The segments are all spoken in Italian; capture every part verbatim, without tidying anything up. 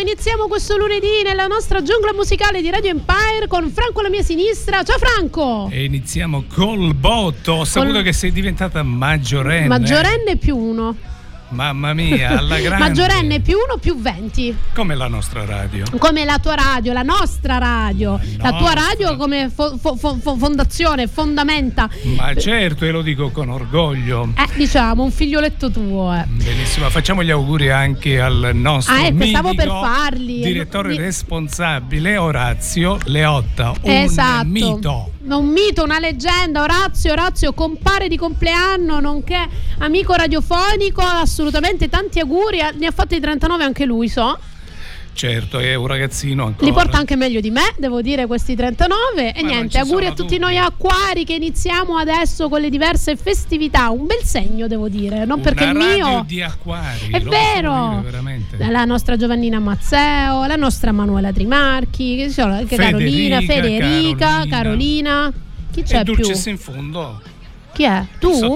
Iniziamo questo lunedì nella nostra giungla musicale di Radio Empire con Franco alla mia sinistra. Ciao Franco! E iniziamo col botto. Ho saputo col... che sei diventata maggiorenne. Maggiorenne più uno. Mamma mia, alla grande. Maggiorenne più uno più venti. Come la nostra radio. Come la tua radio, la nostra radio. La, la tua radio come fo- fo- fondazione, fondamenta. Ma certo, e lo dico con orgoglio. Eh, diciamo, un figlioletto tuo. Eh. Benissimo, facciamo gli auguri anche al nostro ah, ecco, stavo per farli. direttore Di... responsabile Orazio Leotta. Un esatto. mito. Un mito, una leggenda. Orazio, Orazio, compare di compleanno, nonché amico radiofonico. Assolutamente, tanti auguri, ne ha fatti trentanove anche lui, so. Certo, è un ragazzino ancora. Li porta anche meglio di me, devo dire, questi trentanove. E ma niente, auguri a tutti noi acquari che iniziamo adesso con le diverse festività. Un bel segno, devo dire, non una perché il mio di acquari, è vero, dire, la nostra Giovannina Mazzeo, la nostra Manuela Trimarchi, che sono, che Federica, Carolina, Federica, Carolina, Carolina. Chi c'è più? E Dulcis in fondo. Chi è? Tu? Sei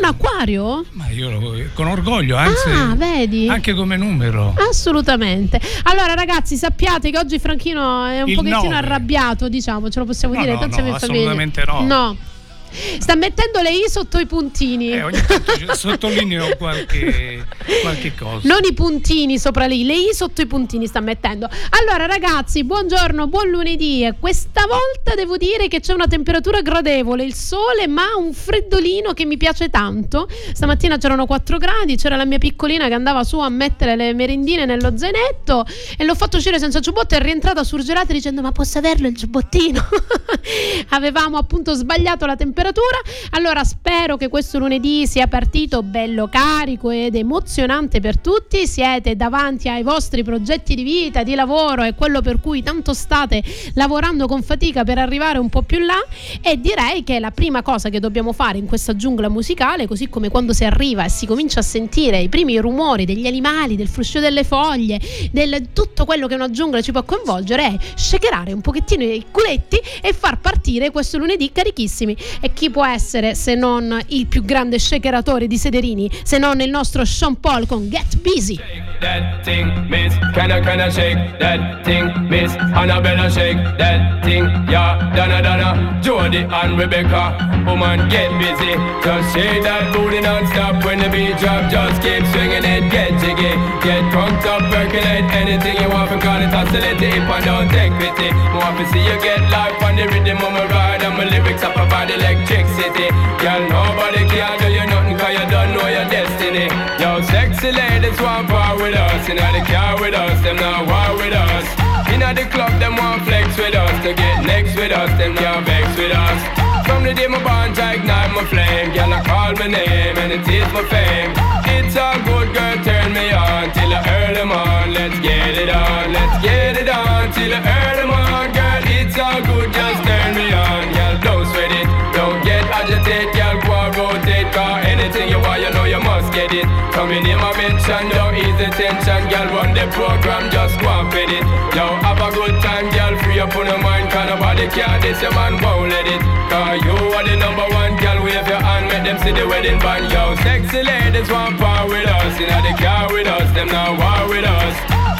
un acquario? Ma io lo, con orgoglio, anzi. Ah, vedi? Anche come numero. Assolutamente. Allora ragazzi, sappiate che oggi Franchino è un il pochettino nove. Arrabbiato, diciamo, ce lo possiamo no, dire. No, no, assolutamente no. No. Sta mettendo le i sotto i puntini. Eh, ogni tanto sottolineo qualche, qualche cosa. Non i puntini sopra lì, le i sotto i puntini sta mettendo. Allora ragazzi, buongiorno, buon lunedì. Questa volta devo dire che c'è una temperatura gradevole, il sole, ma un freddolino che mi piace tanto. Stamattina c'erano quattro gradi, c'era la mia piccolina che andava su a mettere le merendine nello zainetto e l'ho fatto uscire senza giubbotto e è rientrata surgelata dicendo "Ma posso averlo il giubbottino?" Avevamo appunto sbagliato la temperatura. Allora spero che questo lunedì sia partito bello carico ed emozionante per tutti. Siete davanti ai vostri progetti di vita, di lavoro e quello per cui tanto state lavorando con fatica per arrivare un po' più là, e direi che la prima cosa che dobbiamo fare in questa giungla musicale, così come quando si arriva e si comincia a sentire i primi rumori degli animali, del fruscio delle foglie, del tutto quello che una giungla ci può coinvolgere, è shakerare un pochettino i culetti e far partire questo lunedì carichissimi. E chi può essere se non il più grande shakeratore di sederini, se non il nostro Sean Paul con Get Busy. Shake that thing, miss. Can I, can I shake that thing, miss? Annabella shake that thing, yeah. Donna, Donna, Jody and Rebecca. Woman, get busy. Just shake that booty non-stop. When the beat drop, just keep swinging it. Get jiggy, get drunk, up, percolate. Anything you want, because it's hostility. If I don't take pity, I want to see you get life on the rhythm of my ride. And my lyrics up about the electric city. Girl, nobody can do you nothing, cause you don't know your destiny. Yo, sexy ladies want war with us. Inna the car with us, them not war with us. Inna the club, them want flex with us. To get next with us, them can't vex with us. From the day my bond, I ignite my flame. Girl, I call my name and it is my fame. It's all good, girl, turn me on. Till I earn them on, let's get it on. Let's get it on, till I earn them on. Girl, it's all good, just turn me on. Girl, don't sweat it. Don't get agitated, girl, go and rotate. Cause anything you want, you know you must get it. Come in here, my mention, don't ease the tension. Girl, run the program, just go and fit it. Yo, have a good time, girl, free up on your mind. Cause nobody care, this your man won't let it. Cause you are the number one, girl, wave your hand. Make them see the wedding band, yo. Sexy ladies want power with us. Inna the car with us, them now war with us.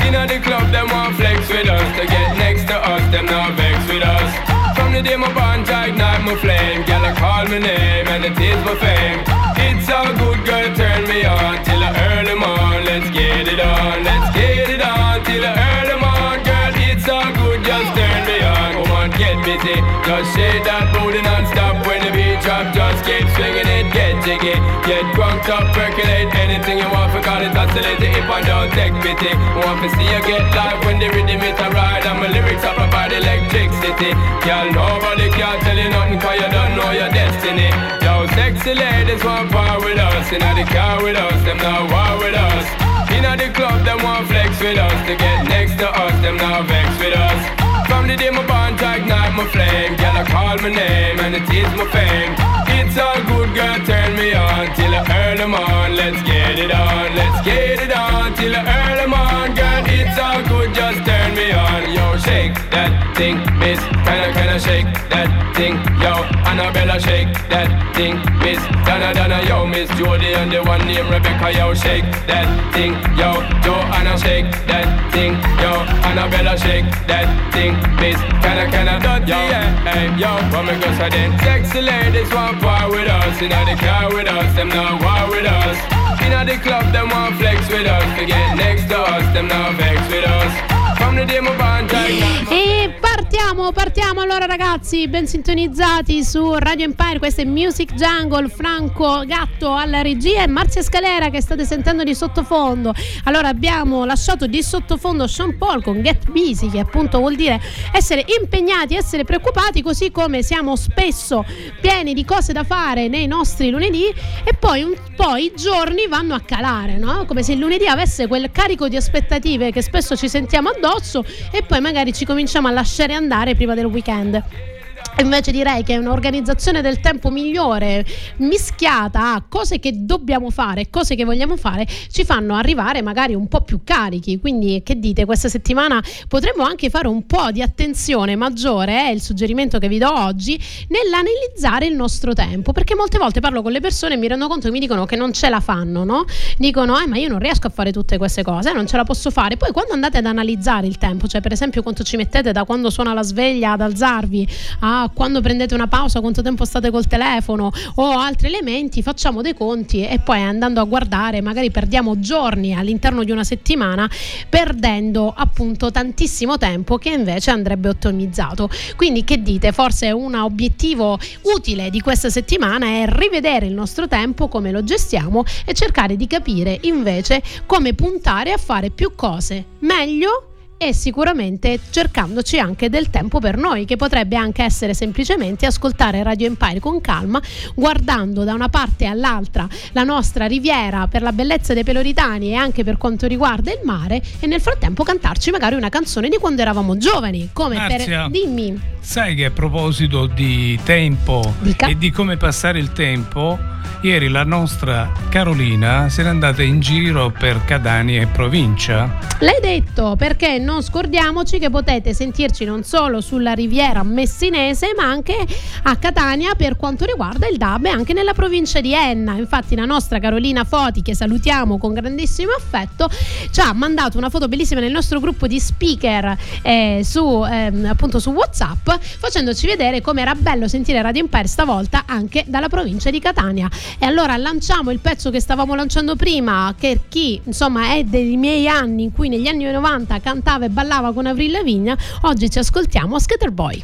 Inna the club, them want flex with us. To get next to us, them now vex with us. From the day my bond, I ignite my flame. Girl, I call my name and it is my fame. It's all good, girl, turn me on. Till I earn them on, let's get it on. Let's get it on, till I earn them on. Girl, it's all good, just turn me on. Woman, get busy, just shake that booty non-stop. When the beat drop, just keep swinging it. Get jiggy, get drunk, up, percolate. Anything you want, for call it oscillating. If I don't take pity, want to see you get live. When the rhythm is a ride, and my lyrics up about electric. Y'all nobody can tell you nothing, cause you don't know your destiny. Yo, sexy ladies want power with us. Inna the car with us, them not war with us. Inna the club, them want flex with us. To get next to us, them not vex with us. From the day my bond ignite my flame, girl, I call my name and it is my fame. It's all good, girl, turn me on till I earn them on. Let's get it on, let's get it on till I earn them on, girl. It's all good, just turn me on. Yo, shake that thing, miss. Can I, can I shake that thing? Yo, Annabella, shake that thing, miss. Donna, Donna, yo, Miss Jody and the one named Rebecca. Yo, shake that thing, yo. Joanna, shake that thing, yo. Annabella, shake that thing, miss. Can I, can I, don't yo, hey, yo. What me go say then? Sexy ladies want war with us. You know they care with us, them not war with us. Inna the club, them want flex with us. To get next to us, them not vex with us. E partiamo, partiamo allora ragazzi, ben sintonizzati su Radio Empire, questo è Music Jungle, Franco Gatto alla regia e Marzia Scalera che state sentendo di sottofondo. Allora abbiamo lasciato di sottofondo Sean Paul con Get Busy, che appunto vuol dire essere impegnati, essere preoccupati, così come siamo spesso pieni di cose da fare nei nostri lunedì e poi un po' i giorni vanno a calare, no? Come se il lunedì avesse quel carico di aspettative che spesso ci sentiamo addosso e poi magari ci cominciamo a lasciare andare prima del weekend. Invece direi che è un'organizzazione del tempo migliore, mischiata a cose che dobbiamo fare, cose che vogliamo fare, ci fanno arrivare magari un po' più carichi. Quindi che dite, questa settimana potremmo anche fare un po' di attenzione maggiore, è eh, il suggerimento che vi do oggi, nell'analizzare il nostro tempo, perché molte volte parlo con le persone e mi rendo conto che mi dicono che non ce la fanno, no? Dicono, eh, ma io non riesco a fare tutte queste cose, non ce la posso fare. Poi quando andate ad analizzare il tempo, cioè per esempio quanto ci mettete da quando suona la sveglia ad alzarvi, a quando prendete una pausa, quanto tempo state col telefono o altri elementi, facciamo dei conti e poi andando a guardare magari perdiamo giorni all'interno di una settimana, perdendo appunto tantissimo tempo che invece andrebbe ottimizzato. Quindi che dite, forse un obiettivo utile di questa settimana è rivedere il nostro tempo, come lo gestiamo, e cercare di capire invece come puntare a fare più cose meglio e sicuramente cercandoci anche del tempo per noi, che potrebbe anche essere semplicemente ascoltare Radio Empire con calma, guardando da una parte all'altra la nostra riviera per la bellezza dei Peloritani e anche per quanto riguarda il mare, e nel frattempo cantarci magari una canzone di quando eravamo giovani, come Marzia, per... dimmi. Sai che a proposito di tempo Dica. E di come passare il tempo, ieri la nostra Carolina se n'è andata in giro per Cadania e provincia. L'hai detto, perché non scordiamoci che potete sentirci non solo sulla riviera messinese ma anche a Catania per quanto riguarda il D A B e anche nella provincia di Enna. Infatti la nostra Carolina Foti, che salutiamo con grandissimo affetto, ci ha mandato una foto bellissima nel nostro gruppo di speaker eh, su, eh, appunto su WhatsApp, facendoci vedere come era bello sentire Radio Empire stavolta anche dalla provincia di Catania. E allora lanciamo il pezzo che stavamo lanciando prima, che chi insomma è dei miei anni, in cui negli anni novanta cantava e ballava con Avril Lavigne. Oggi ci ascoltiamo Skater Boy.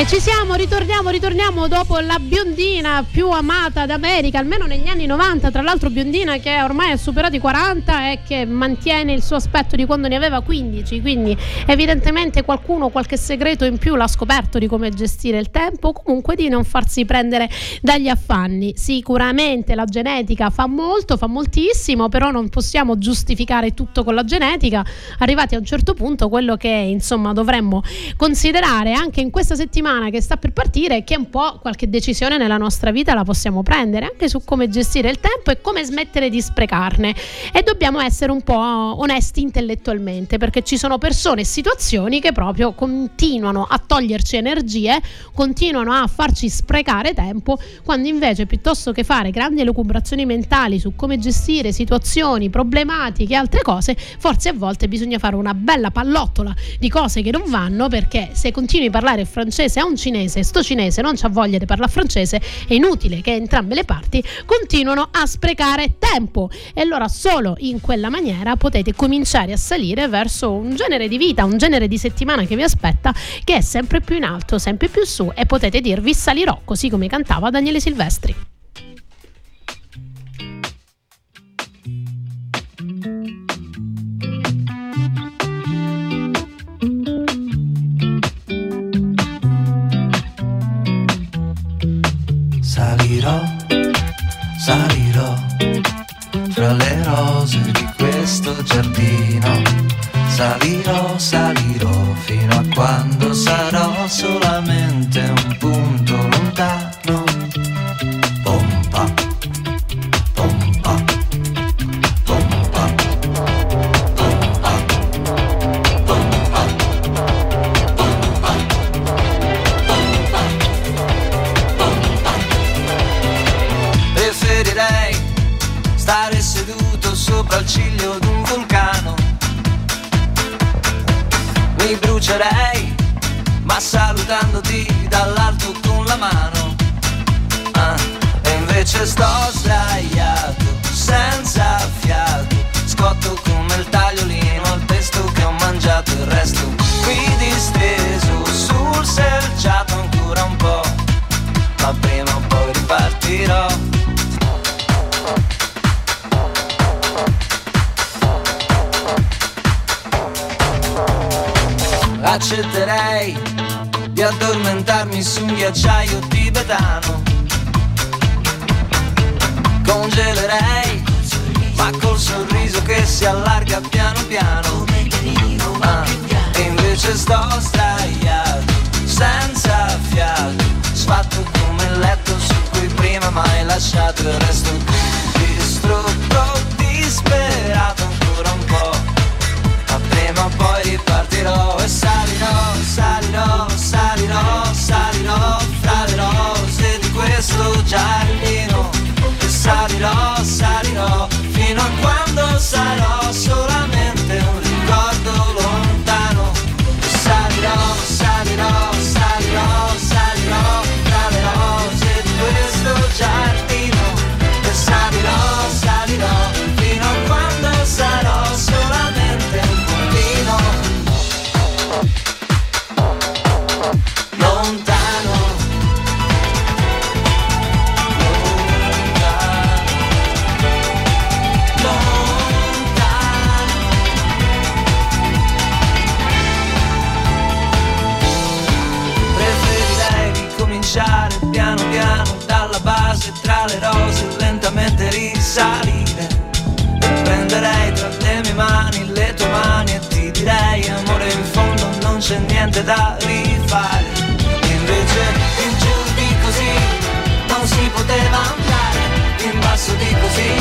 E ci siamo, ritorniamo, ritorniamo dopo la biondina più amata d'America, almeno negli anni novanta, tra l'altro biondina che ormai ha superato i quaranta e che mantiene il suo aspetto di quando ne aveva quindici, quindi evidentemente qualcuno, qualche segreto in più l'ha scoperto di come gestire il tempo, comunque di non farsi prendere dagli affanni. Sicuramente la genetica fa molto, fa moltissimo, però non possiamo giustificare tutto con la genetica, arrivati a un certo punto quello che insomma dovremmo considerare anche in questa settimana che sta per partire, che un po' qualche decisione nella nostra vita la possiamo prendere anche su come gestire il tempo e come smettere di sprecarne, e dobbiamo essere un po' onesti intellettualmente, perché ci sono persone e situazioni che proprio continuano a toglierci energie, continuano a farci sprecare tempo, quando invece piuttosto che fare grandi elucubrazioni mentali su come gestire situazioni, problematiche e altre cose, forse a volte bisogna fare una bella pallottola di cose che non vanno, perché se continui a parlare francese a un cinese, sto cinese non c'ha voglia di parlare francese, è inutile che entrambe le parti continuano a sprecare tempo. E allora solo in quella maniera potete cominciare a salire verso un genere di vita, un genere di settimana che vi aspetta, che è sempre più in alto, sempre più su, e potete dirvi salirò, così come cantava Daniele Silvestri. Salirò, salirò, fra le rose di questo giardino. Salirò, salirò, fino a quando sarò solamente un punto lontano. Pompa, pompa, pompa, pompa, pompa, pompa, pompa. Preferirei stare seduto sopra il ciglio d'un vulcano. Mi brucerei, ma salutandoti dall'alto con la mano. Ah, e invece sto sdraiato, senza fiato, scotto come il tagliolino al pesto che ho mangiato. Il resto qui disteso sul selciato ancora un po', ma prima o poi ripartirò. Accetterei di addormentarmi su un ghiacciaio tibetano. Congelerei, ma col sorriso che si allarga piano piano. Ah, e invece sto sdraiato, senza fiato, sfatto come il letto su cui prima mai lasciato. Il resto qui, distrutto, disperato ancora un po', ma prima o poi ripartirò. E salirò, salirò, salirò, salirò fra le rose di questo giardino. E salirò, salirò, fino a quando sarò solamente un ricordo lontano. E salirò, salirò, salirò, salirò fra le rose di questo giardino. E salirò, salirò, fino a quando sarò solamente un lontano, lontano, lontano. Preferirei ricominciare piano piano dalla base, tra le rose lentamente risalire. E prenderei tra le mie mani le tue mani e ti direi amore, in fondo non c'è niente da rifare. Invece in giù di così non si poteva andare, in basso di così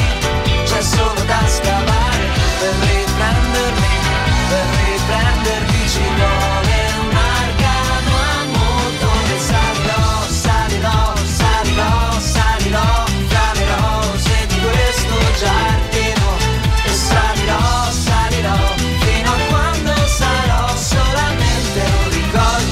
c'è solo da scavare. Per riprendermi, per riprenderti ci vuole un arcano a motore. Salirò, salirò, salirò, salirò tra le rose di questo giardino. E salirò, salirò, fino a quando sarò solamente un ricordo.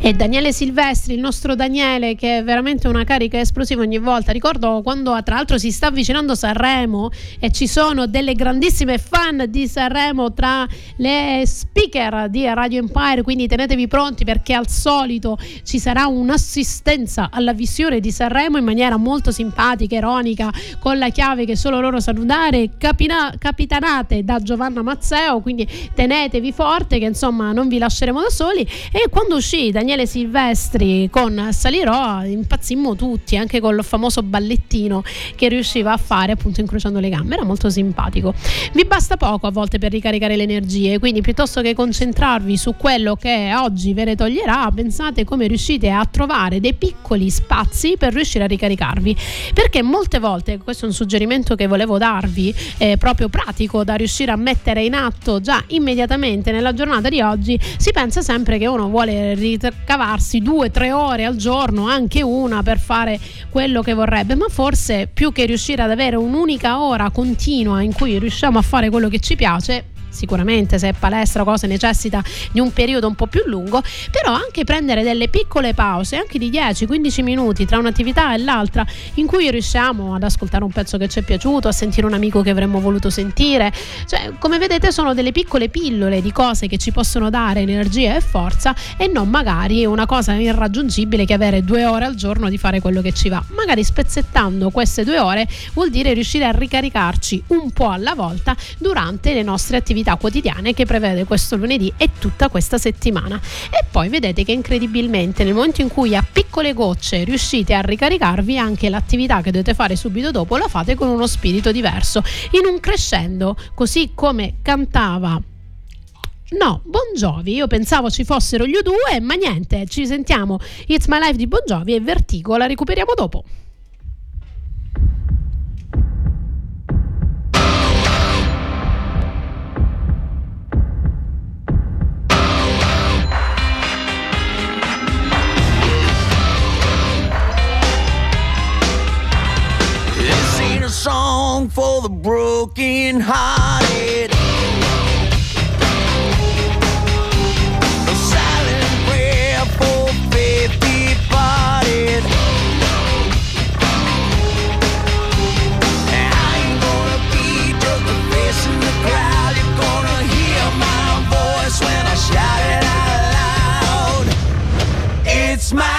E Daniele Silvestri, il nostro Daniele, che è veramente una carica esplosiva ogni volta. Ricordo quando tra l'altro si sta avvicinando Sanremo e ci sono delle grandissime fan di Sanremo tra le speaker di Radio Empire, quindi tenetevi pronti perché al solito ci sarà un'assistenza alla visione di Sanremo in maniera molto simpatica, ironica, con la chiave che solo loro sanno dare, capina- capitanate da Giovanna Mazzeo, quindi tenetevi forte che insomma non vi lasceremo da soli. E quando uscì Daniele Silvestri con Salirò impazzimmo tutti, anche con lo famoso ballettino che riusciva a fare appunto incrociando le gambe, era molto simpatico. Vi basta poco a volte per ricaricare le energie, quindi piuttosto che concentrarvi su quello che oggi ve le toglierà, pensate come riuscite a trovare dei piccoli spazi per riuscire a ricaricarvi, perché molte volte, questo è un suggerimento che volevo darvi, eh, proprio pratico da riuscire a mettere in atto già immediatamente nella giornata di oggi, si pensa sempre che uno vuole ricavarsi due, tre ore al giorno, anche una, per fare quello che vorrebbe, ma forse più che riuscire ad avere un'unica ora continua in cui riusciamo a fare quello che ci piace, sicuramente se è palestra o cose necessita di un periodo un po' più lungo, però anche prendere delle piccole pause anche di dieci quindici minuti tra un'attività e l'altra in cui riusciamo ad ascoltare un pezzo che ci è piaciuto, a sentire un amico che avremmo voluto sentire, cioè come vedete sono delle piccole pillole di cose che ci possono dare energia e forza e non magari una cosa irraggiungibile che avere due ore al giorno di fare quello che ci va. Magari spezzettando queste due ore vuol dire riuscire a ricaricarci un po' alla volta durante le nostre attività quotidiane che prevede questo lunedì e tutta questa settimana. E poi vedete che incredibilmente nel momento in cui a piccole gocce riuscite a ricaricarvi, anche l'attività che dovete fare subito dopo la fate con uno spirito diverso, in un crescendo, così come cantava No, Bon Jovi. Io pensavo ci fossero gli U due, ma niente, ci sentiamo It's My Life di Bon Jovi e Vertigo la recuperiamo dopo. Song for the broken hearted, a silent prayer for faith departed. I ain't gonna be just a face in the crowd. You're gonna hear my voice when I shout it out loud. It's my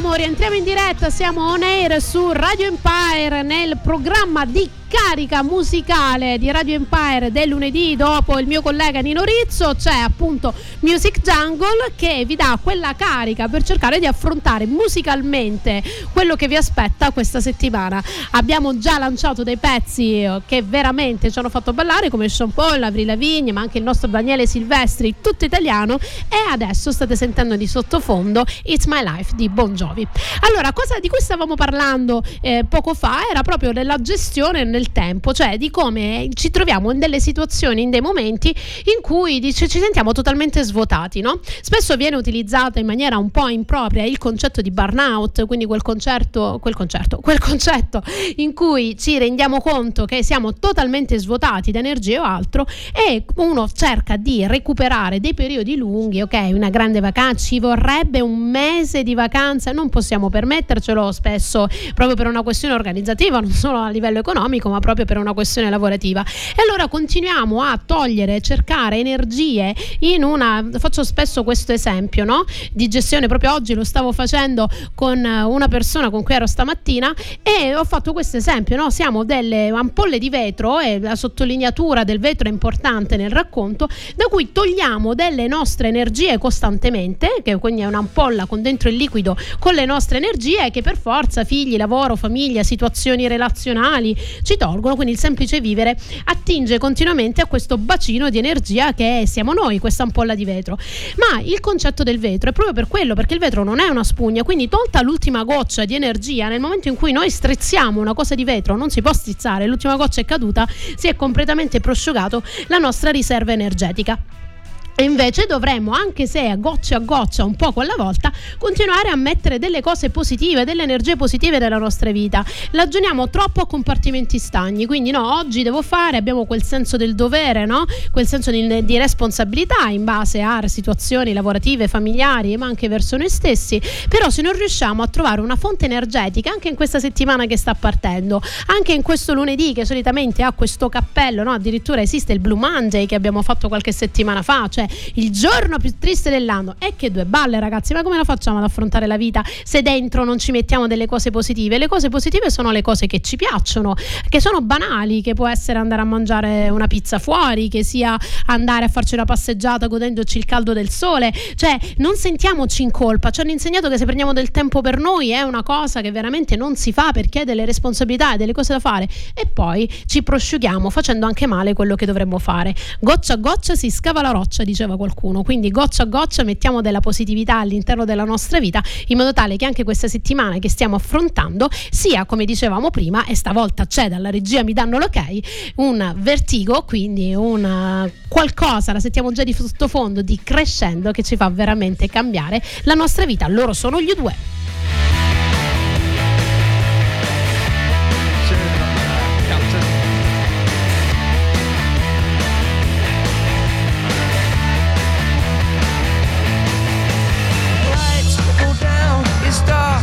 torniamo, rientriamo in diretta, siamo on air su Radio Empire nel programma di carica musicale di Radio Empire del lunedì. Dopo il mio collega Nino Rizzo c'è appunto Music Jungle che vi dà quella carica per cercare di affrontare musicalmente quello che vi aspetta questa settimana. Abbiamo già lanciato dei pezzi che veramente ci hanno fatto ballare, come Sean Paul, Avril Lavigne, ma anche il nostro Daniele Silvestri, tutto italiano, e adesso state sentendo di sottofondo It's My Life di Bon Jovi. Allora, cosa di cui stavamo parlando eh, poco fa era proprio della gestione nel tempo, cioè di come ci troviamo in delle situazioni, in dei momenti in cui dice, ci sentiamo totalmente svuotati, no? Spesso viene utilizzato in maniera un po' impropria il concetto di burnout, quindi quel concerto, quel concerto, quel concetto in cui ci rendiamo conto che siamo totalmente svuotati di energie o altro, e uno cerca di recuperare dei periodi lunghi, ok, una grande vacanza, ci vorrebbe un mese di vacanza, non possiamo permettercelo spesso proprio per una questione organizzativa, non solo a livello economico ma proprio per una questione lavorativa. E allora continuiamo a togliere, cercare energie in una, faccio spesso questo esempio, no? Di gestione. Proprio oggi lo stavo facendo con una persona con cui ero stamattina e ho fatto questo esempio, no? Siamo delle ampolle di vetro e la sottolineatura del vetro è importante nel racconto, da cui togliamo delle nostre energie costantemente, che quindi è un'ampolla con dentro il liquido con le nostre energie che per forza figli, lavoro, famiglia, situazioni relazionali ci tolgono. Quindi il semplice vivere attinge continuamente a questo bacino di energia che siamo noi, questa ampolla di vetro. Ma il concetto del vetro è proprio per quello, perché il vetro non è una spugna, quindi tolta l'ultima goccia di energia, nel momento in cui noi strizziamo una cosa di vetro, non si può strizzare, l'ultima goccia è caduta, si è completamente prosciugato la nostra riserva energetica. E invece dovremmo, anche se a goccia a goccia, un poco alla volta, continuare a mettere delle cose positive, delle energie positive nella nostra vita. Ragioniamo troppo a compartimenti stagni, quindi no, oggi devo fare, abbiamo quel senso del dovere, no? Quel senso di, di responsabilità in base a situazioni lavorative, familiari, ma anche verso noi stessi. Però se non riusciamo a trovare una fonte energetica, anche in questa settimana che sta partendo, anche in questo lunedì che solitamente ha questo cappello, no? Addirittura esiste il Blue Monday che abbiamo fatto qualche settimana fa, cioè il giorno più triste dell'anno. E che due balle, ragazzi, ma come la facciamo ad affrontare la vita se dentro non ci mettiamo delle cose positive? Le cose positive sono le cose che ci piacciono, che sono banali, che può essere andare a mangiare una pizza fuori, che sia andare a farci una passeggiata godendoci il caldo del sole. Cioè non sentiamoci in colpa, ci hanno insegnato che se prendiamo del tempo per noi è una cosa che veramente non si fa perché ha delle responsabilità e delle cose da fare, e poi ci prosciughiamo facendo anche male quello che dovremmo fare. Goccia a goccia si scava la roccia, dice diceva qualcuno. Quindi goccia a goccia mettiamo della positività all'interno della nostra vita, in modo tale che anche questa settimana che stiamo affrontando sia, come dicevamo prima, e stavolta c'è, dalla regia mi danno l'ok, un vertigo, quindi un qualcosa, la sentiamo già di sottofondo, di crescendo, che ci fa veramente cambiare la nostra vita. Loro sono gli U due. Oh!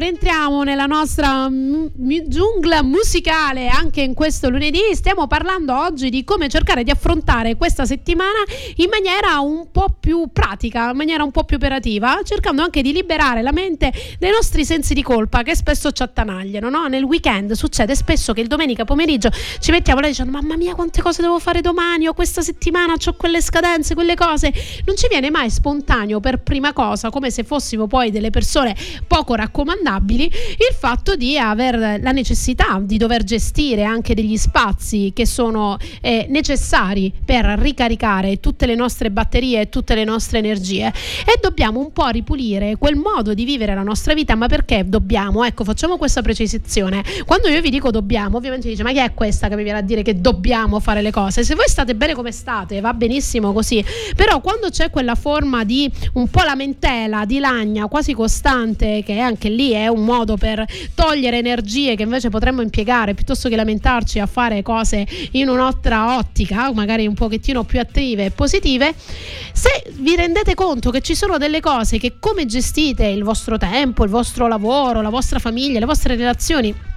rientriamo nella nostra giungla musicale anche in questo lunedì. Stiamo parlando oggi di come cercare di affrontare questa settimana in maniera un po' più pratica, in maniera un po' più operativa, cercando anche di liberare la mente dai nostri sensi di colpa che spesso ci attanagliano, no? Nel weekend succede spesso che il domenica pomeriggio ci mettiamo là dicendo mamma mia quante cose devo fare domani, o questa settimana c'ho quelle scadenze, quelle cose. Non ci viene mai spontaneo per prima cosa, come se fossimo poi delle persone poco raccomandabili, il fatto di aver la necessità di dover gestire anche degli spazi che sono eh, necessari per ricaricare tutte le nostre batterie e tutte le nostre energie, e dobbiamo un po' ripulire quel modo di vivere la nostra vita. Ma perché dobbiamo? Ecco, facciamo questa precisazione. Quando io vi dico dobbiamo, ovviamente dice ma chi è questa che mi viene a dire che dobbiamo fare le cose? Se voi state bene come state va benissimo così, però quando c'è quella forma di un po' lamentela, di lagna quasi costante, che anche lì è un modo per togliere energie che invece potremmo impiegare piuttosto che lamentarci a fare cose in un'altra ottica, magari un pochettino più attive e positive, se vi rendete conto che ci sono delle cose che, come gestite il vostro tempo, il vostro lavoro, la vostra famiglia, le vostre relazioni,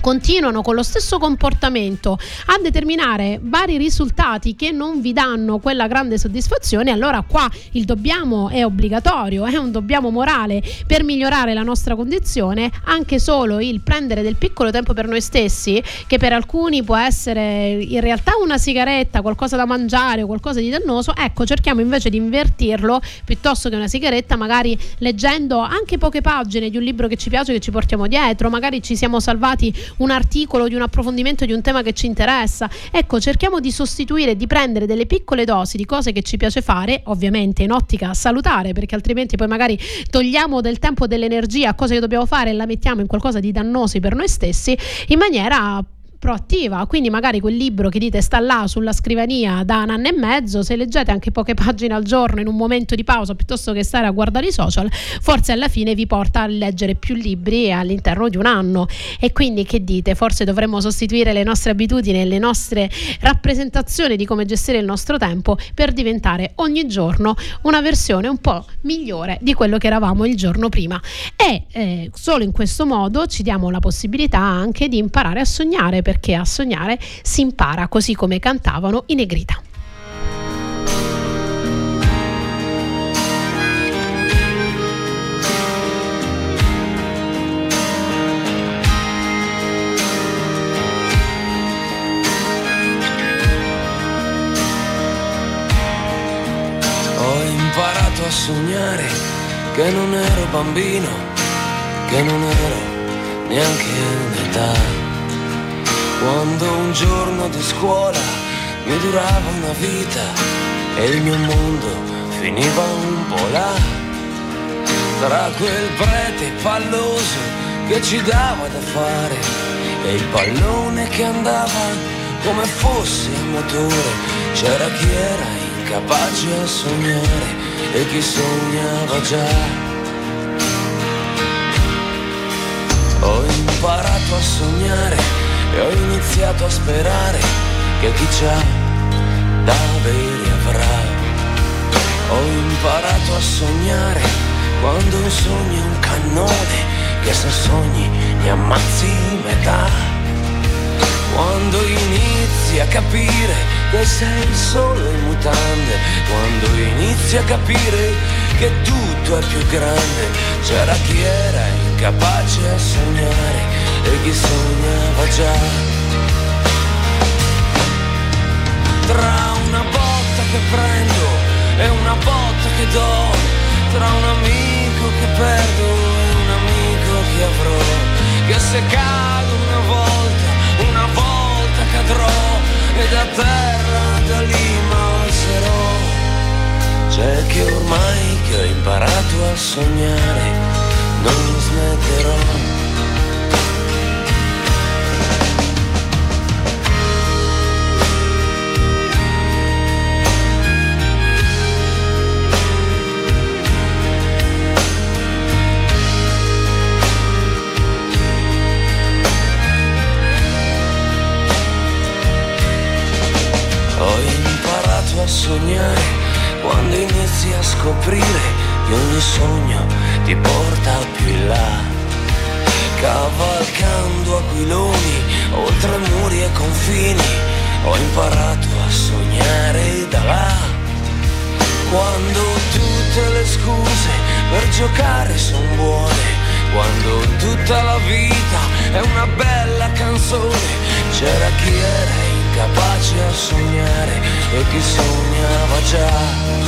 continuano con lo stesso comportamento a determinare vari risultati che non vi danno quella grande soddisfazione, allora qua il dobbiamo è obbligatorio, è un dobbiamo morale per migliorare la nostra condizione. Anche solo il prendere del piccolo tempo per noi stessi, che per alcuni può essere in realtà una sigaretta, qualcosa da mangiare o qualcosa di dannoso, ecco, cerchiamo invece di invertirlo, piuttosto che una sigaretta magari leggendo anche poche pagine di un libro che ci piace, che ci portiamo dietro, magari ci siamo salvati un articolo di un approfondimento di un tema che ci interessa. Ecco, cerchiamo di sostituire, di prendere delle piccole dosi di cose che ci piace fare, ovviamente in ottica salutare, perché altrimenti poi magari togliamo del tempo e dell'energia a cose che dobbiamo fare e la mettiamo in qualcosa di dannoso per noi stessi, in maniera proattiva. Quindi magari quel libro che dite sta là sulla scrivania da un anno e mezzo, se leggete anche poche pagine al giorno in un momento di pausa, piuttosto che stare a guardare i social, forse alla fine vi porta a leggere più libri all'interno di un anno. E quindi che dite? Forse dovremmo sostituire le nostre abitudini e le nostre rappresentazioni di come gestire il nostro tempo per diventare ogni giorno una versione un po' migliore di quello che eravamo il giorno prima. E eh, solo in questo modo ci diamo la possibilità anche di imparare a sognare, perché a sognare si impara, così come cantavano i Negrita. Ho imparato a sognare che non ero bambino, che non ero neanche in età. Quando un giorno di scuola mi durava una vita e il mio mondo finiva un po' là, tra quel prete palloso che ci dava da fare e il pallone che andava come fosse il motore, c'era chi era incapace a sognare e chi sognava già. Ho imparato a sognare e ho iniziato a sperare che chi c'ha da avere avrà. Ho imparato a sognare quando un sogno è un cannone che se sogni ne ammazzi metà. Quando inizi a capire che sei solo in mutande, quando inizi a capire che tutto è più grande, c'era chi era incapace a sognare e chi sognava già. Tra una botta che prendo e una botta che do, tra un amico che perdo e un amico che avrò, che se cado una volta, una volta cadrò e da terra da lì m'alzerò. C'è che ormai che ho imparato a sognare non smetterò. A sognare quando inizi a scoprire che ogni sogno ti porta più in là. Cavalcando aquiloni, oltre muri e confini, ho imparato a sognare da là. Quando tutte le scuse per giocare sono buone, quando tutta la vita è una bella canzone, c'era chi era incapace a sognare e chi sognava già.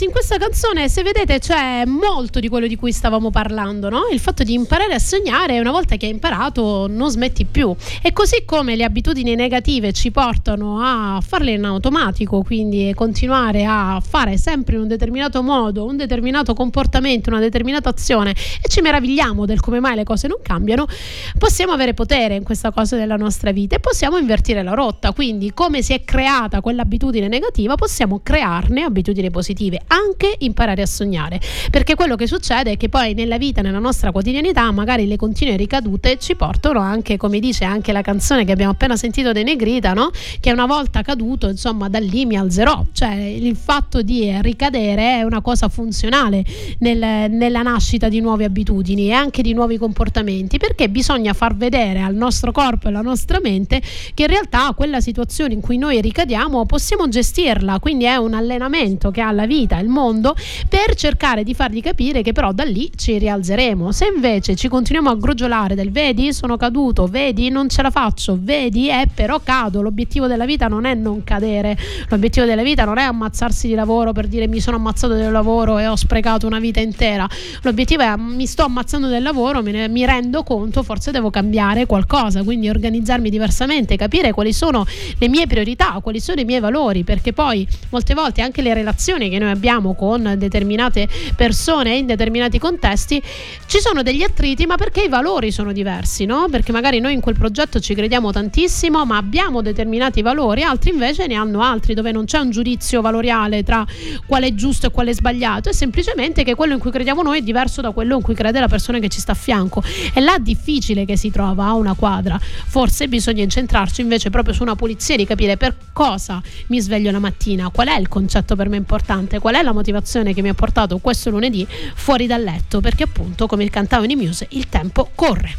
In questa canzone, se vedete, c'è molto di quello di cui stavamo parlando, no? Il fatto di imparare a sognare, una volta che hai imparato non smetti più, e così come le abitudini negative ci portano a farle in automatico, quindi continuare a fare sempre in un determinato modo un determinato comportamento, una determinata azione, e ci meravigliamo del come mai le cose non cambiano, possiamo avere potere in questa cosa della nostra vita e possiamo invertire la rotta. Quindi, come si è creata quell'abitudine negativa, possiamo crearne abitudini positive, anche imparare a sognare, perché quello che succede è che poi nella vita, nella nostra quotidianità, magari le continue ricadute ci portano anche, come dice anche la canzone che abbiamo appena sentito dei Negrita, no? Che una volta caduto, insomma, da lì mi alzerò. Cioè, il fatto di ricadere è una cosa funzionale nel, nella nascita di nuove abitudini e anche di nuovi comportamenti, perché bisogna far vedere al nostro corpo e alla nostra mente che in realtà quella situazione in cui noi ricadiamo possiamo gestirla. Quindi è un allenamento che ha la vita, il mondo, per cercare di fargli capire che però da lì ci rialzeremo. Se invece ci continuiamo a grugiolare del vedi sono caduto, vedi non ce la faccio, vedi eh però cado, l'obiettivo della vita non è non cadere, l'obiettivo della vita non è ammazzarsi di lavoro per dire mi sono ammazzato del lavoro e ho sprecato una vita intera, l'obiettivo è mi sto ammazzando del lavoro, me ne, mi rendo conto, forse devo cambiare qualcosa, quindi organizzarmi diversamente, capire quali sono le mie priorità, quali sono i miei valori, perché poi molte volte anche le relazioni che noi abbiamo con determinate persone in determinati contesti ci sono degli attriti, ma perché i valori sono diversi, no? Perché magari noi in quel progetto ci crediamo tantissimo, ma abbiamo determinati valori, altri invece ne hanno altri, dove non c'è un giudizio valoriale tra quale è giusto e quale è sbagliato, è semplicemente che quello in cui crediamo noi è diverso da quello in cui crede la persona che ci sta a fianco, e là è difficile che si trova una quadra. Forse bisogna incentrarci invece proprio su una pulizia, di capire per cosa mi sveglio la mattina, qual è il concetto per me importante, qual è la motivazione che mi ha portato questo lunedì fuori dal letto, perché appunto, come cantavano i Muse, il tempo corre.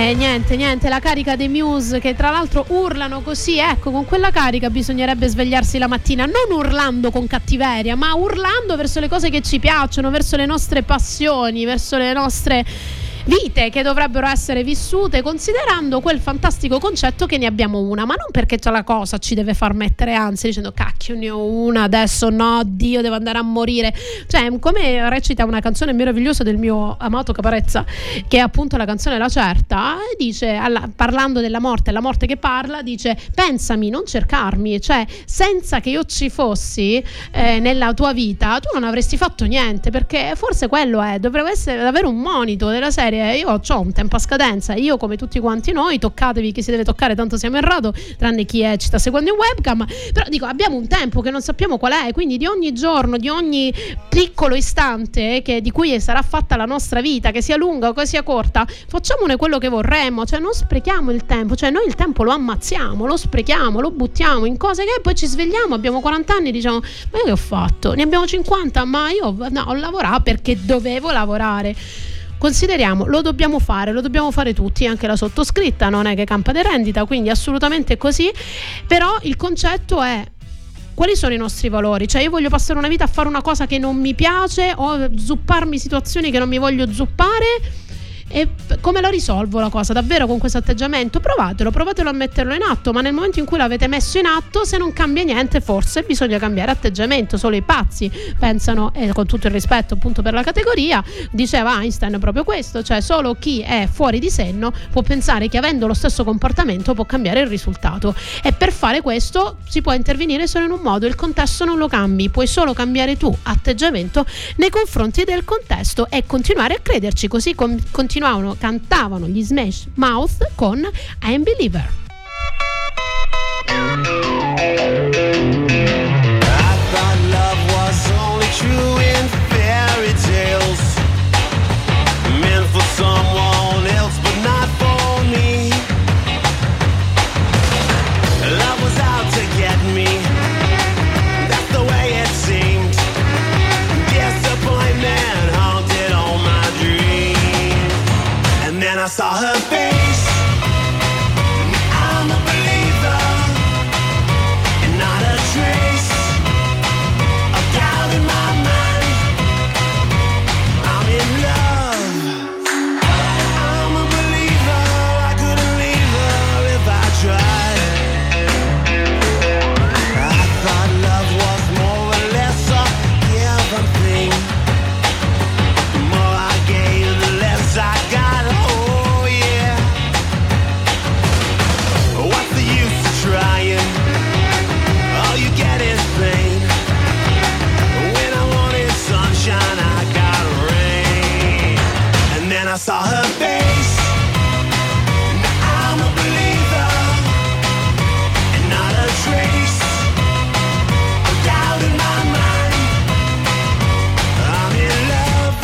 Eh niente, niente, la carica dei Muse, che tra l'altro urlano così, ecco, con quella carica bisognerebbe svegliarsi la mattina, non urlando con cattiveria, ma urlando verso le cose che ci piacciono, verso le nostre passioni, verso le nostre vite che dovrebbero essere vissute considerando quel fantastico concetto che ne abbiamo una, ma non perché c'è la cosa ci deve far mettere ansia dicendo cacchio ne ho una adesso, no, Dio, devo andare a morire. Cioè, come recita una canzone meravigliosa del mio amato Caparezza, che è appunto la canzone La Certa, dice, alla, parlando della morte, la morte che parla, dice pensami, non cercarmi, cioè senza che io ci fossi eh, nella tua vita tu non avresti fatto niente, perché forse quello è, dovrebbe essere davvero un monito della serie. Io ho un tempo a scadenza, io come tutti quanti noi, toccatevi chi si deve toccare, tanto siamo in radio, tranne chi è, ci sta seguendo in webcam, però dico abbiamo un tempo che non sappiamo qual è, quindi di ogni giorno, di ogni piccolo istante che, di cui sarà fatta la nostra vita, che sia lunga o che sia corta, facciamone quello che vorremmo, cioè non sprechiamo il tempo, cioè noi il tempo lo ammazziamo, lo sprechiamo, lo buttiamo in cose che poi ci svegliamo, abbiamo quaranta anni e diciamo ma io che ho fatto? Ne abbiamo cinquanta, ma io no, ho lavorato perché dovevo lavorare. Consideriamo, lo dobbiamo fare, lo dobbiamo fare tutti, anche la sottoscritta non è che campa di rendita, quindi assolutamente così, però il concetto è quali sono i nostri valori, cioè io voglio passare una vita a fare una cosa che non mi piace o zupparmi situazioni che non mi voglio zuppare, e come lo risolvo la cosa? Davvero con questo atteggiamento? Provatelo, provatelo a metterlo in atto, ma nel momento in cui l'avete messo in atto, se non cambia niente, forse bisogna cambiare atteggiamento. Solo i pazzi pensano, e con tutto il rispetto appunto per la categoria, diceva Einstein proprio questo, cioè solo chi è fuori di senno può pensare che avendo lo stesso comportamento può cambiare il risultato, e per fare questo si può intervenire solo in un modo, il contesto non lo cambi, puoi solo cambiare tu atteggiamento nei confronti del contesto e continuare a crederci, così con, continuare cantavano gli Smash Mouth con I'm Believer. I thought love was only true in fairy tales, meant for someone else but not for me. Love was out to get me, that's the way it seemed. Disappointment haunted all my dreams. And I saw her face, I'm a believer, and not a trace of doubt in my mind. I'm in love, I'm a believer, I couldn't leave her if I tried. I thought love was more or less a given thing, the more I gave, the less I got. I saw her face, I'm a believer, and not a trace of doubt in my mind. I'm in love,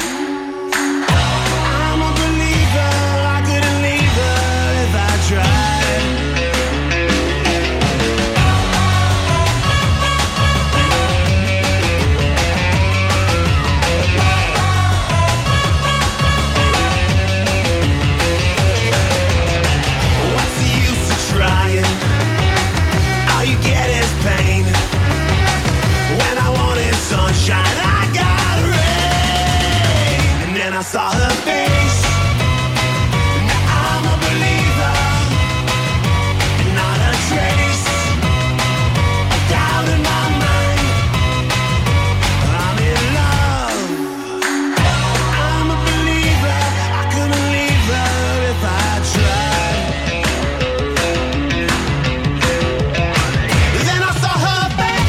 I'm a believer, I couldn't leave her if I tried. Sunshine, I got rain. And then I saw her face, now I'm a believer, and not a trace of doubt in my mind. I'm in love, I'm a believer, I couldn't leave her if I tried. Then I saw her face,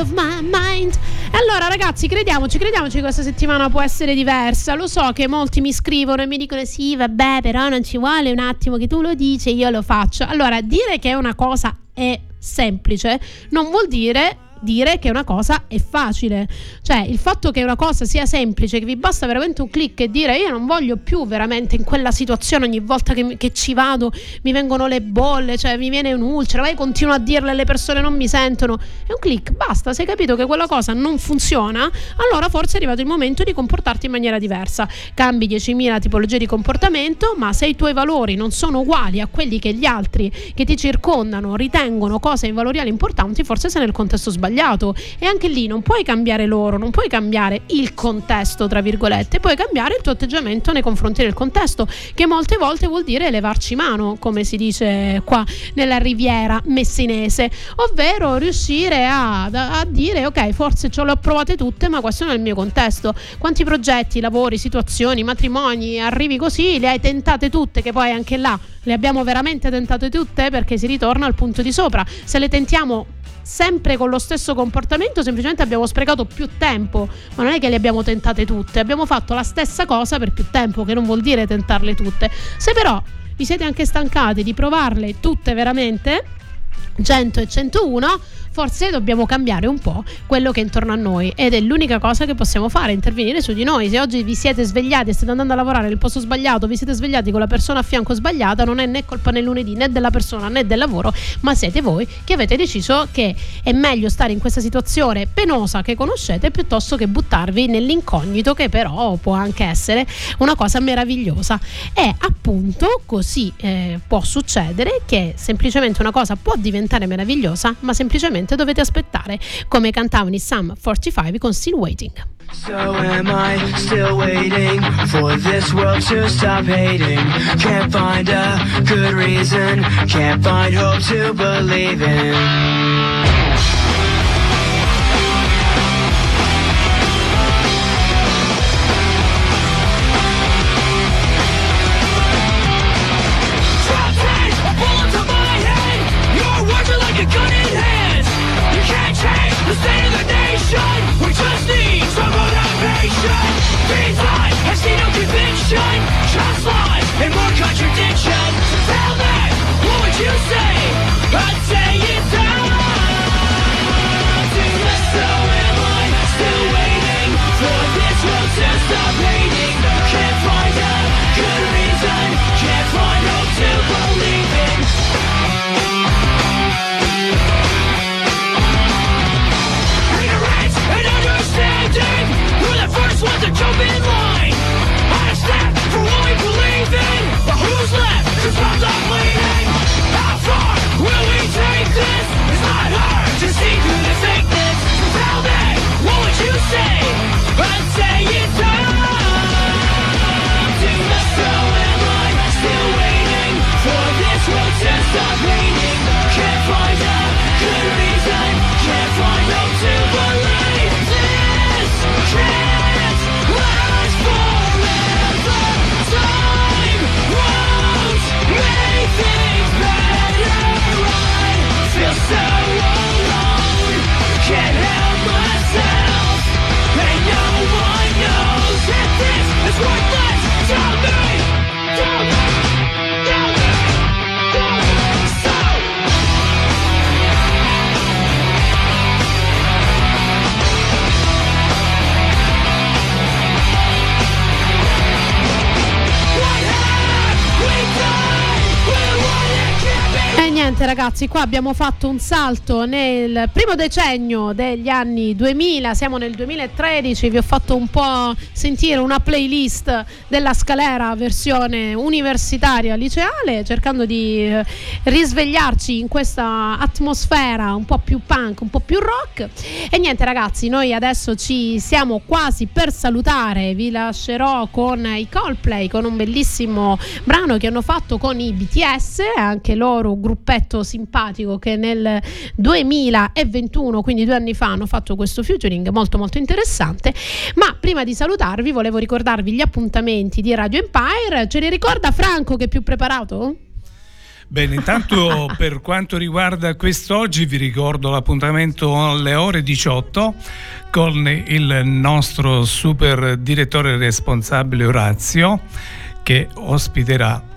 of my mind. Allora ragazzi, crediamoci, crediamoci che questa settimana può essere diversa. Lo so che molti mi scrivono e mi dicono sì vabbè però non ci vuole un attimo che tu lo dici e io lo faccio. Allora, dire che è una cosa è semplice non vuol dire dire che una cosa è facile, cioè il fatto che una cosa sia semplice, che vi basta veramente un click e dire io non voglio più veramente in quella situazione, ogni volta che, che ci vado mi vengono le bolle, cioè mi viene un'ulcera, vai, continuo a dirle, le persone non mi sentono, è un click, basta. Se hai capito che quella cosa non funziona, allora forse è arrivato il momento di comportarti in maniera diversa, cambi diecimila tipologie di comportamento, ma se i tuoi valori non sono uguali a quelli che gli altri che ti circondano ritengono cose e valoriali importanti, forse sei nel contesto sbagliato, e anche lì non puoi cambiare loro, non puoi cambiare il contesto tra virgolette, puoi cambiare il tuo atteggiamento nei confronti del contesto, che molte volte vuol dire levarci mano, come si dice qua nella riviera messinese, ovvero riuscire a, a dire ok, forse ce le ho provate tutte, ma questo non è il mio contesto. Quanti progetti, lavori, situazioni, matrimoni arrivi così, le hai tentate tutte, che poi anche là le abbiamo veramente tentate tutte, perché si ritorna al punto di sopra, se le tentiamo sempre con lo stesso comportamento semplicemente abbiamo sprecato più tempo, ma non è che le abbiamo tentate tutte, abbiamo fatto la stessa cosa per più tempo, che non vuol dire tentarle tutte. Se però vi siete anche stancati di provarle tutte veramente, cento e centouno, forse dobbiamo cambiare un po' quello che è intorno a noi, ed è l'unica cosa che possiamo fare, intervenire su di noi. Se oggi vi siete svegliati e state andando a lavorare nel posto sbagliato, vi siete svegliati con la persona a fianco sbagliata, non è né colpa né lunedì né della persona né del lavoro, ma siete voi che avete deciso che è meglio stare in questa situazione penosa che conoscete, piuttosto che buttarvi nell'incognito, che però può anche essere una cosa meravigliosa. E appunto così eh, può succedere che semplicemente una cosa può diventare meravigliosa, ma semplicemente dovete aspettare, come cantavano i Sum quarantacinque con Still Waiting. So am I still waiting for this world to stop hating? Can't find a good reason, can't find hope to believe in. The state of the nation, we just need some motivation. These lies, I see no conviction. Just lies and more contradiction. Tell me, what would you say? I'd say it's out. So am I still waiting for this world to stop hating? Can't find a good reason, can't find hope to believe in. We're the first ones to jump in line. Out of step for what we believe in. But who's left? Cause I'm not bleeding. How far will we take this? It's not hard to see through the fakeness. Tell me, what would you say? I'd say it's time to mess. So am I still waiting for this world to stop hating? Can't find a good reason, can't find hope to believe. Can't last forever. Time won't make things better. I feel so alone. Can't help myself. And no one knows that this is worthless. Tell me, tell me, tell me, tell me. So E niente ragazzi, qua abbiamo fatto un salto nel primo decennio degli anni duemila, siamo nel duemilatredici, vi ho fatto un po' sentire una playlist della Scalera versione universitaria liceale, cercando di risvegliarci in questa atmosfera un po' più punk, un po' più rock. E niente ragazzi, noi adesso ci siamo quasi per salutare, vi lascerò con i Coldplay, con un bellissimo brano che hanno fatto con i B T S, anche loro un gruppetto simpatico che nel duemilaventuno, quindi due anni fa, hanno fatto questo featuring molto molto interessante. Ma prima di salutarvi volevo ricordarvi gli appuntamenti di Radio Empire. Ce li ricorda Franco, che è più preparato? Bene, intanto per quanto riguarda quest'oggi vi ricordo l'appuntamento alle ore diciotto con il nostro super direttore responsabile Orazio, che ospiterà,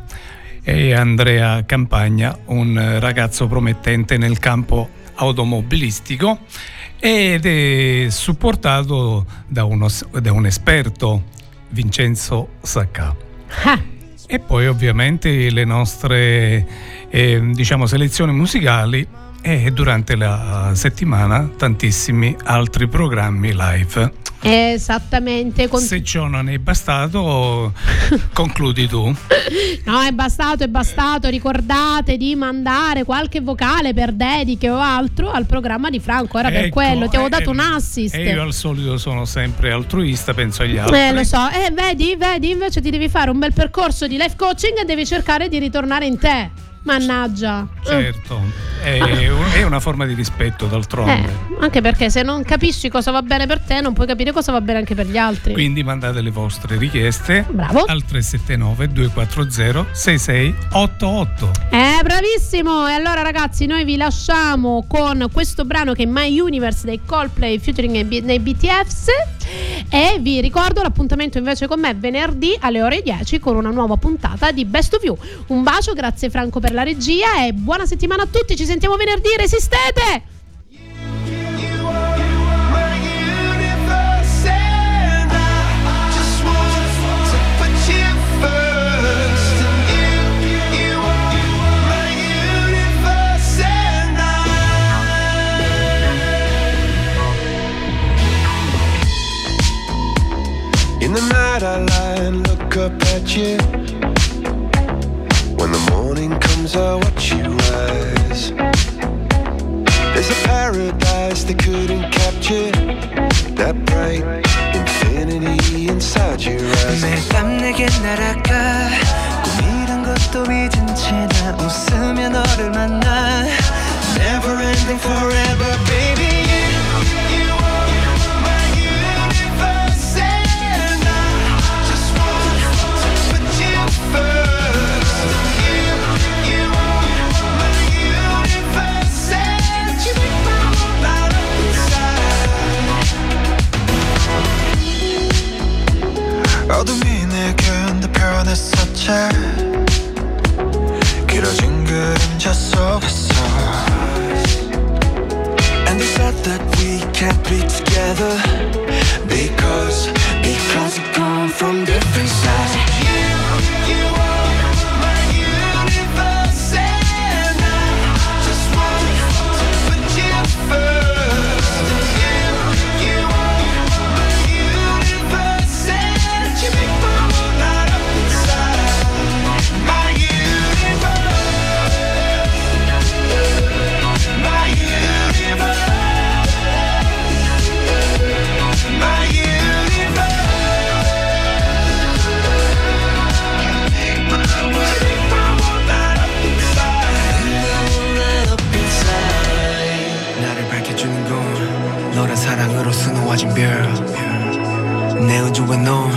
e Andrea Campagna, un ragazzo promettente nel campo automobilistico ed è supportato da, uno, da un esperto, Vincenzo Sacca. Ah. E poi ovviamente le nostre eh, diciamo selezioni musicali e durante la settimana tantissimi altri programmi live. Esattamente. Con... Se ciò non è bastato, concludi tu. No, è bastato, è bastato. Ricordate di mandare qualche vocale per dediche o altro al programma di Franco. Era ecco, per quello, ti avevo eh, dato un assist. E io al solito sono sempre altruista, penso agli altri. Eh, lo so. E eh, vedi, vedi, invece ti devi fare un bel percorso di life coaching e devi cercare di ritornare in te. Mannaggia. Certo, è una forma di rispetto d'altronde, eh, anche perché se non capisci cosa va bene per te non puoi capire cosa va bene anche per gli altri. Quindi mandate le vostre richieste. Bravo. Al tre sette nove due quattro zero sei sei otto otto. Eh, bravissimo. E allora ragazzi, noi vi lasciamo con questo brano che è My Universe dei Coldplay featuring nei B T S. E vi ricordo l'appuntamento invece con me venerdì alle ore dieci con una nuova puntata di Best of You. Un bacio, grazie Franco per la regia e buona settimana a tutti, ci sentiamo venerdì, resistete! In the night I lie and look up at you. When the morning comes I watch you rise. There's a paradise they couldn't capture, that bright infinity inside your eyes. 매일 밤 내게 날아가 꿈이란 것도 잊은 채 나 웃으며 너를 만나. Never ending forever baby. 어둠이 내겐 내 편의 사체 길어진 그림자 속에서. And they said that we can't be together because, because we come from different sides. You, you are 사랑으로 수놓아진 별 내 우주와 넌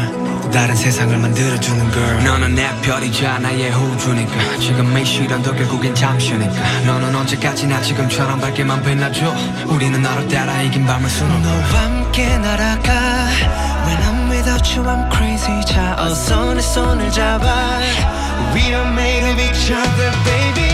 또 다른 세상을 만들어주는 girl. 너는 내 별이자 나의 우주니까 지금 이 시련도 결국엔 잠시니까. 너는 언제까지나 지금처럼 밝게만 빛나줘. 우리는 너로 따라 이긴 밤을 수놓아. 너와 함께 날아가. When I'm without you I'm crazy. 자 어서 내 손을 잡아. We are made of each other baby.